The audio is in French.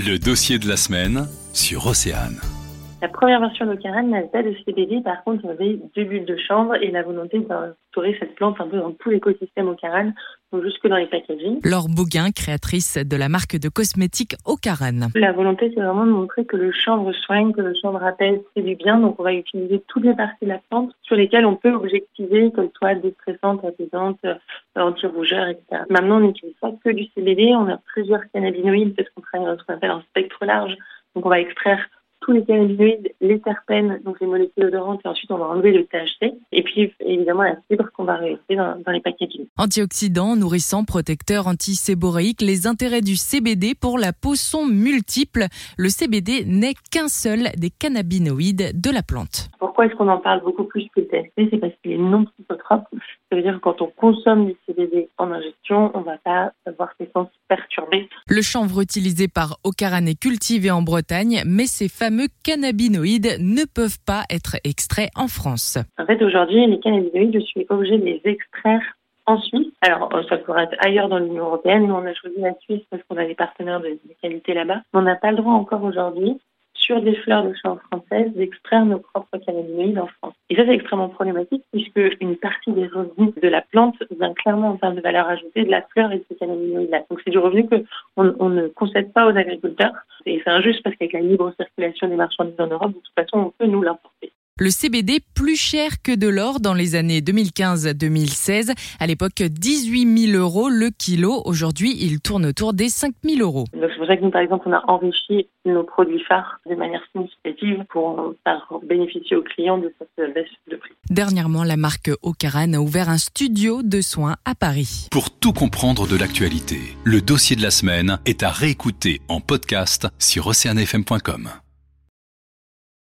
Le dossier de la semaine sur Océane. La première version d'Ocaren n'avait pas de CBD, par contre on avait de l'huile de chanvre et la volonté d'instaurer cette plante un peu dans tout l'écosystème Ocaren, donc jusque dans les packagings. Laure Bouguin, créatrice de la marque de cosmétiques Ocaren. La volonté c'est vraiment de montrer que le chanvre soigne, que le chanvre apaise, c'est du bien, donc on va utiliser toutes les parties de la plante sur lesquelles on peut objectiver, qu'elles soient déstressantes, apaisantes, anti-rougeurs, etc. Maintenant on n'utilise pas que du CBD, on a plusieurs cannabinoïdes parce qu'on travaille dans ce qu'on appelle un spectre large, donc on va extraire tous les cannabinoïdes, les terpènes, donc les molécules odorantes, et ensuite on va enlever le THC, et puis évidemment la fibre qu'on va réutiliser dans les packagings. Antioxydants, nourrissants, protecteurs, antiséboréiques, les intérêts du CBD pour la peau sont multiples. Le CBD n'est qu'un seul des cannabinoïdes de la plante. Pourquoi est-ce qu'on en parle beaucoup plus que le THC ? C'est parce qu'il est non psychotrope. Ça veut dire que quand on consomme du CBD en injection, on ne va pas avoir ses sens perturbés. Le chanvre utilisé par Ocaren est cultivé en Bretagne, mais ces fameux cannabinoïdes ne peuvent pas être extraits en France. En fait, aujourd'hui, les cannabinoïdes, je suis obligée de les extraire en Suisse. Alors, ça pourrait être ailleurs dans l'Union européenne. Nous, on a choisi la Suisse parce qu'on a des partenaires de qualité là-bas. On n'a pas le droit encore aujourd'hui, sur des fleurs de chanvre françaises, d'extraire nos propres cannabinoïdes en France. Et ça, c'est extrêmement problématique puisque une partie des revenus de la plante vient clairement en termes de valeur ajoutée de la fleur et de ces cannabinoïdes-là. Donc, c'est du revenu qu'on ne concède pas aux agriculteurs. Et c'est injuste parce qu'avec la libre circulation des marchandises en Europe, de toute façon, on peut nous l'importer. Le CBD plus cher que de l'or dans les années 2015-2016. À l'époque, 18 000 € le kilo. Aujourd'hui, il tourne autour des 5 000 €. Donc, c'est pour ça que nous, par exemple, on a enrichi nos produits phares de manière significative pour faire bénéficier aux clients de cette baisse de prix. Dernièrement, la marque Ocaren a ouvert un studio de soins à Paris. Pour tout comprendre de l'actualité, le dossier de la semaine est à réécouter en podcast sur oceanfm.com.